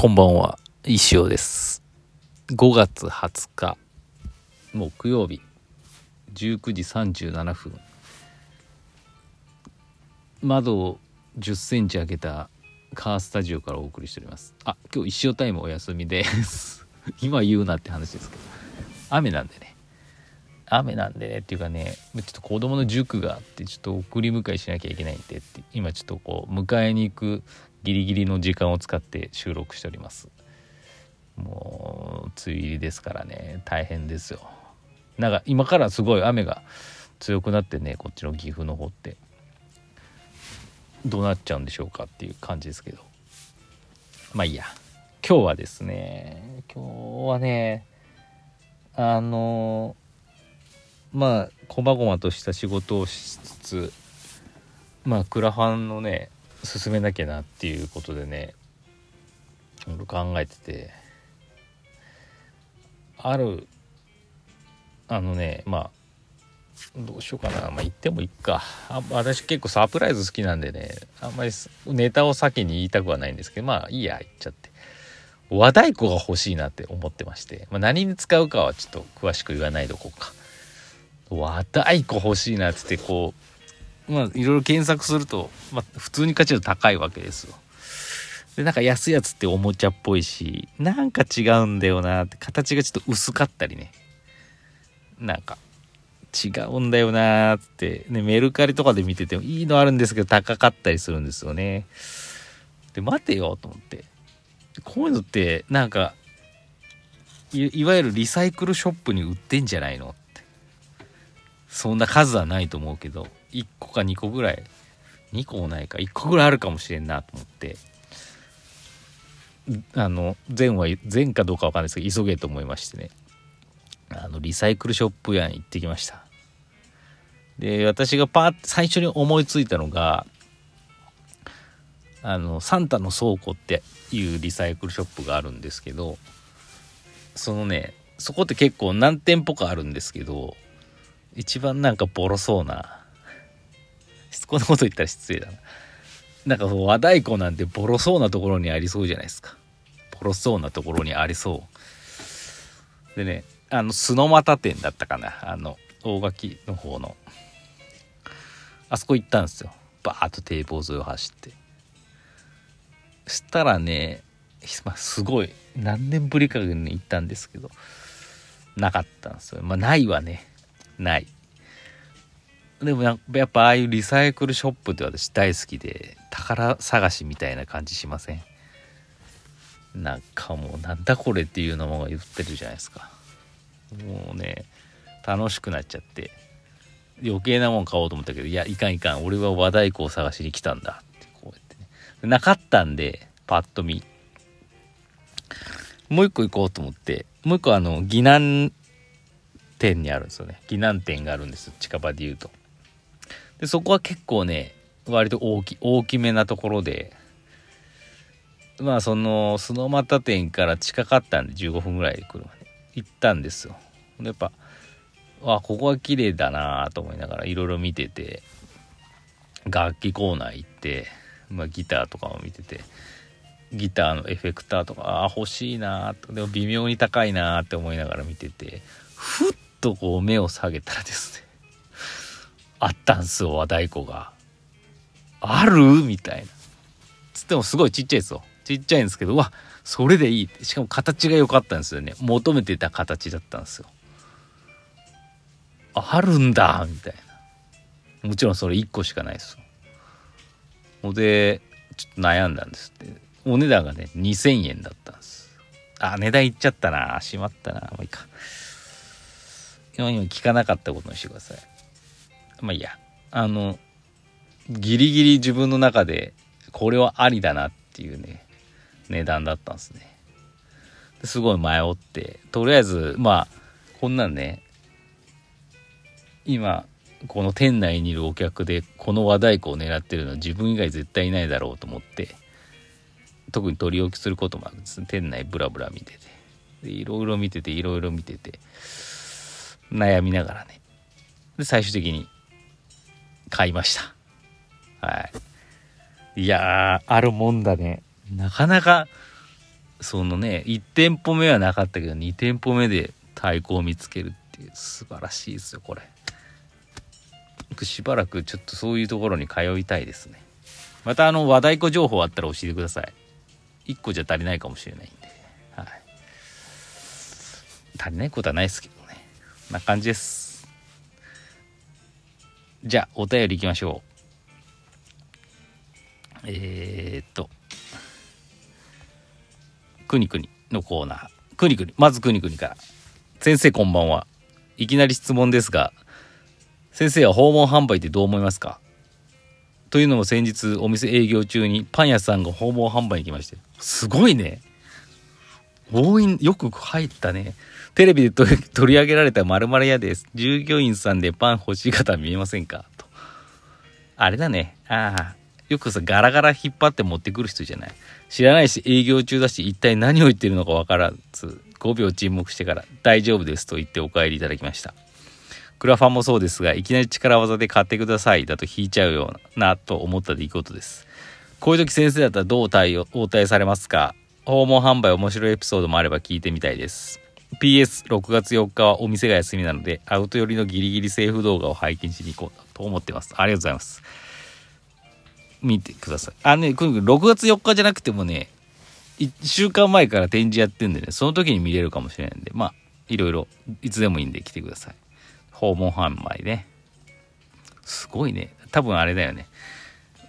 こんばんは、石尾です。5月20日木曜日19時37分、窓を10センチ開けたカースタジオからお送りしております。今日石尾タイムお休みです今言うなって話ですけど、雨なんでねっていうかね、ちょっと子供の塾があって、ちょっと送り迎えしなきゃいけないんでって、今ちょっとこう迎えに行くギリギリの時間を使って収録しております。もう梅雨入りですからね、大変ですよ。なんか今からすごい雨が強くなってね、こっちの岐阜の方ってどうなっちゃうんでしょうかっていう感じですけど、まあいいや。今日はねまあこまごまとした仕事をしつつ、クラファンのね進めなきゃなっていうことでね、考えてて、どうしようかな、言ってもいいか。私結構サプライズ好きなんでね、あんまりネタを先に言いたくはないんですけど、いいや言っちゃって、和太鼓が欲しいなって思ってまして、何に使うかはちょっと詳しく言わないでおこうか。和太鼓欲しいなってこういろいろ検索すると、普通に価値が高いわけですよ。で、なんか安いやつっておもちゃっぽいし、なんか違うんだよなって、形がちょっと薄かったりね、なんか違うんだよなって、ね、メルカリとかで見ててもいいのあるんですけど高かったりするんですよね。で、待てよと思って、こういうのってなんか いわゆるリサイクルショップに売ってんじゃないのって。そんな数はないと思うけど、1個か2個ぐらい、2個もないか、1個ぐらいあるかもしれんなと思って、前かどうかわかんないですけど急げと思いましてね、リサイクルショップ屋に行ってきました。で、私がパーッ最初に思いついたのが、サンタの倉庫っていうリサイクルショップがあるんですけど、そこって結構何店舗かあるんですけど、一番なんかボロそうな、こんなこと言ったら失礼だな、和太鼓なんてボロそうなところにありそうじゃないですか。ボロそうなところにありそうでね、須の又店だったかな、大垣の方のあそこ行ったんですよ。バーッと堤防沿いを走って、したらね、すごい何年ぶりかに、行ったんですけど、なかったんですよ。ないわね、ない。でもやっぱああいうリサイクルショップって私大好きで、宝探しみたいな感じしません？なんかもうなんだこれっていうのも言ってるじゃないですか。もうね、楽しくなっちゃって余計なもん買おうと思ったけど、いや、いかん、俺は和太鼓を探しに来たんだってこうやってね、なかったんでパッと見もう一個行こうと思って、もう一個岐南店にあるんですよね。岐南店があるんですよ、近場で言うと。で、そこは結構ね、割と大きめなところで、須の又店から近かったんで15分ぐらいで車で行ったんですよ。で、やっぱここは綺麗だなと思いながらいろいろ見てて、楽器コーナー行って、ギターとかも見てて、ギターのエフェクターとか欲しいなと、でも微妙に高いなって思いながら見てて、ふっとこう目を下げたらですね、あったんすよ、和太鼓が。あるみたいな。つってもすごいちっちゃいですよ。ちっちゃいんですけど、それでいいって。しかも形が良かったんですよね。求めてた形だったんですよ。あるんだみたいな。もちろんそれ1個しかないですよ。で、ちょっと悩んだんですって。お値段がね、2000円だったんです。値段いっちゃったな、しまったな、もういいか、今聞かなかったことにしてください。いや、ギリギリ自分の中でこれはありだなっていうね、値段だったんですね。ですごい迷って、とりあえずこんなんね、今この店内にいるお客でこの和太鼓を狙ってるのは自分以外絶対いないだろうと思って、特に取り置きすることもあるんです。店内ブラブラ見てて、いろいろ見てて悩みながらね、で最終的に買いました。いやー、あるもんだね。なかなかそのね、1店舗目はなかったけど2店舗目で太鼓を見つけるっていう素晴らしいですよこれ。僕しばらくちょっとそういうところに通いたいですね。また和太鼓情報あったら教えてください。1個じゃ足りないかもしれないんで、はい、足りないことはないですけどね。こんな感じです。じゃあお便りいきましょう。くにくにのコーナー。くにくに、まずくにくにから。先生こんばんは。いきなり質問ですが、先生は訪問販売ってどう思いますか？というのも先日お店営業中にパン屋さんが訪問販売に来まして、すごいね、強引よく入ったね。テレビで取り上げられた丸々屋です。従業員さんでパン欲しい方見えませんかと。あれだね、ああよくさ、ガラガラ引っ張って持ってくる人じゃない。知らないし営業中だし一体何を言ってるのかわからず5秒沈黙してから大丈夫ですと言ってお帰りいただきました。クラファンもそうですが、いきなり力技で買ってくださいだと引いちゃうようなと思った出来事です。こういう時先生だったらどう応対されますか？訪問販売面白いエピソードもあれば聞いてみたいです。 PS6 月4日はお店が休みなのでアウト寄りのギリギリセーフ動画を拝見しに行こうと思ってます。ありがとうございます。見てください。あのね、6月4日じゃなくてもね、1週間前から展示やってるんでね、その時に見れるかもしれないんで、まあいろいろいつでもいいんで来てください。訪問販売ね、すごいね。多分あれだよね、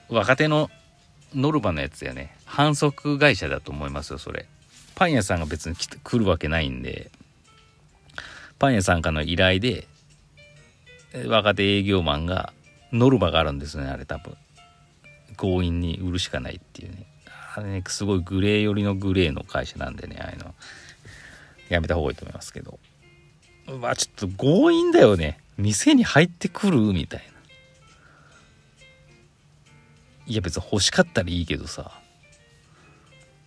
若手のノルマのやつやね。反則会社だと思いますよそれ。パン屋さんが別に来るわけないんで、パン屋さんからの依頼で若手営業マンがノルマがあるんですよね。あれ多分強引に売るしかないっていうね。あれね、すごいグレー寄りのグレーの会社なんでね、ああいうのやめた方がいいと思いますけど。まあちょっと強引だよね、店に入ってくるみたいな。いや別に欲しかったらいいけどさ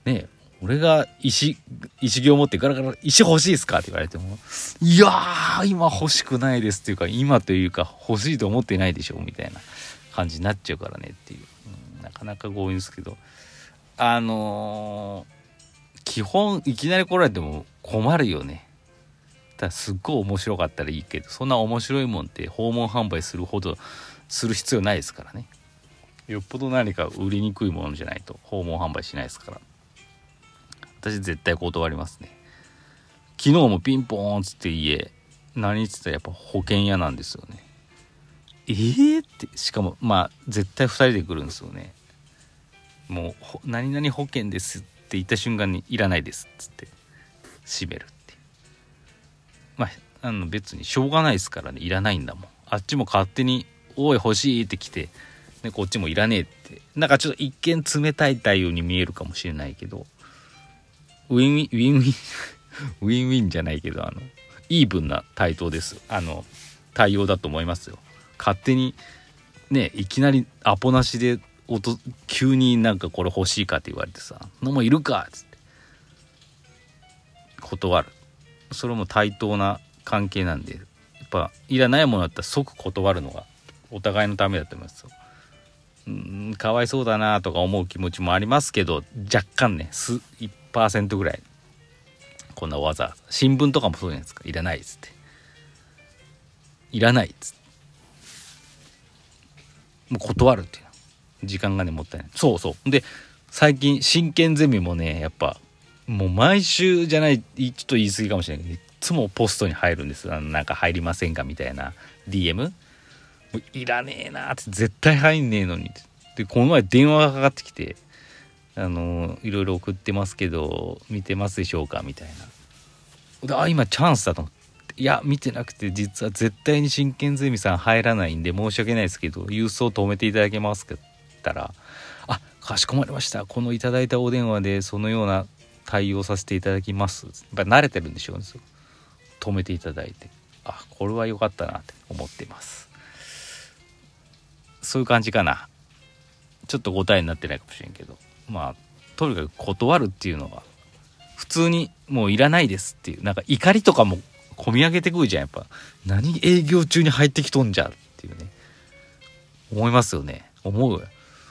ね。俺が石行持ってガラガラ石欲しいですかって言われても、いやー今欲しくないですっていうか、今というか欲しいと思ってないでしょみたいな感じになっちゃうからねっていう、なかなか強引ですけど、基本いきなり来られても困るよね。ただすっごい面白かったらいいけど、そんな面白いもんって訪問販売するほどする必要ないですからね。よっぽど何か売りにくいものじゃないと訪問販売しないですから。私絶対断りますね。昨日もピンポーンつって家何つったらやっぱ保険屋なんですよね。ってしかもまあ絶対2人で来るんですよね。もう何々保険ですって言った瞬間にいらないですっつって閉めるって。まあ、別にしょうがないですからね、いらないんだもん。あっちも勝手におい欲しいって来て、ね、こっちもいらねえって、なんかちょっと一見冷たい対応に見えるかもしれないけど、ウィンウィンじゃないけど、イーブンな対応だと思いますよ。勝手にね、いきなりアポなしで急になんかこれ欲しいかって言われてさ、のもいるかっつって断る。それも対等な関係なんで、やっぱいらないものだったら即断るのがお互いのためだと思いますよ。かわいそうだなとか思う気持ちもありますけど、若干ね 1% ぐらいこんなわざわざ新聞とかもそうじゃないですか、いらないっつって、いらないっつってもう断るっていう時間がね、もったいない。そうそうで、最近真剣ゼミもね、やっぱもう毎週じゃない、ちょっと言い過ぎかもしれないけど、いつもポストに入るんです。なんか入りませんかみたいな DM いらねえなって、絶対入んねえのに。でこの前電話がかかってきて、いろいろ送ってますけど見てますでしょうかみたいな。あ、今チャンスだと思って、いや見てなくて、実は絶対に真剣ゼミさん入らないんで申し訳ないですけど郵送止めていただけますかって言ったら、あ、かしこまりました、このいただいたお電話でそのような対応させていただきます。やっぱ慣れてるんでしょうね。止めていただいて、あ、これは良かったなって思ってます。そういう感じかな。ちょっと答えになってないかもしれんけど、まあとにかく断るっていうのが、普通にもういらないですっていう、なんか怒りとかも込み上げてくるじゃん。やっぱ何営業中に入ってきとんじゃんっていうね、思いますよね。思う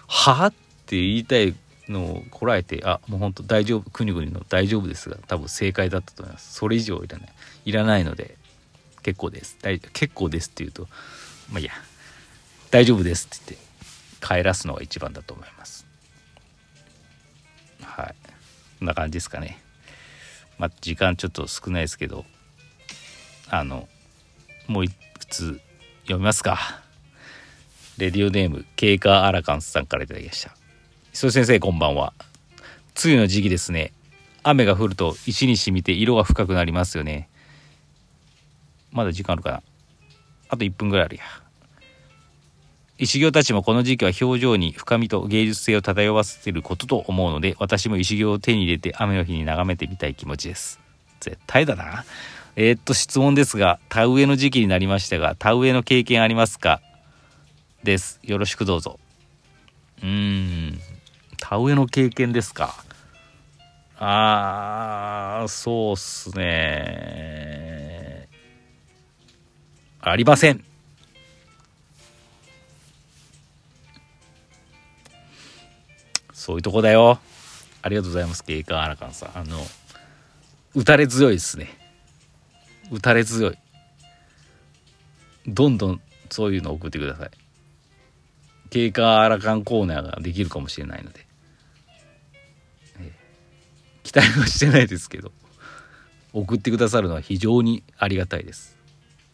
はぁって言いたいのをこらえて、あ、もう本当大丈夫、くにぐにの大丈夫ですが多分正解だったと思います。それ以上いらない、いらないので結構です、結構ですって言うと、まあいいや、大丈夫ですって言って帰らすのが一番だと思います。はい、こんな感じですかね。まあ時間ちょっと少ないですけど、もう一つ読みますか。レディオネームケイカーアラカンスさんからいただきました。磯井先生、こんばんは。梅雨の時期ですね。雨が降ると石に染みて色が深くなりますよね。まだ時間あるかな。あと1分ぐらいあるや。石業たちもこの時期は表情に深みと芸術性を漂わせていることと思うので、私も石業を手に入れて雨の日に眺めてみたい気持ちです。絶対だな。質問ですが、田植えの時期になりましたが、田植えの経験ありますか？です。よろしくどうぞ。田植えの経験ですか。そうっすね、ありません。そういうとこだよ。ありがとうございます、ケイカーアラカンさん。打たれ強いですね。打たれ強い。どんどんそういうの送ってください。ケイカーアラカンコーナーができるかもしれないので、期待はしてないですけど、送ってくださるのは非常にありがたいです。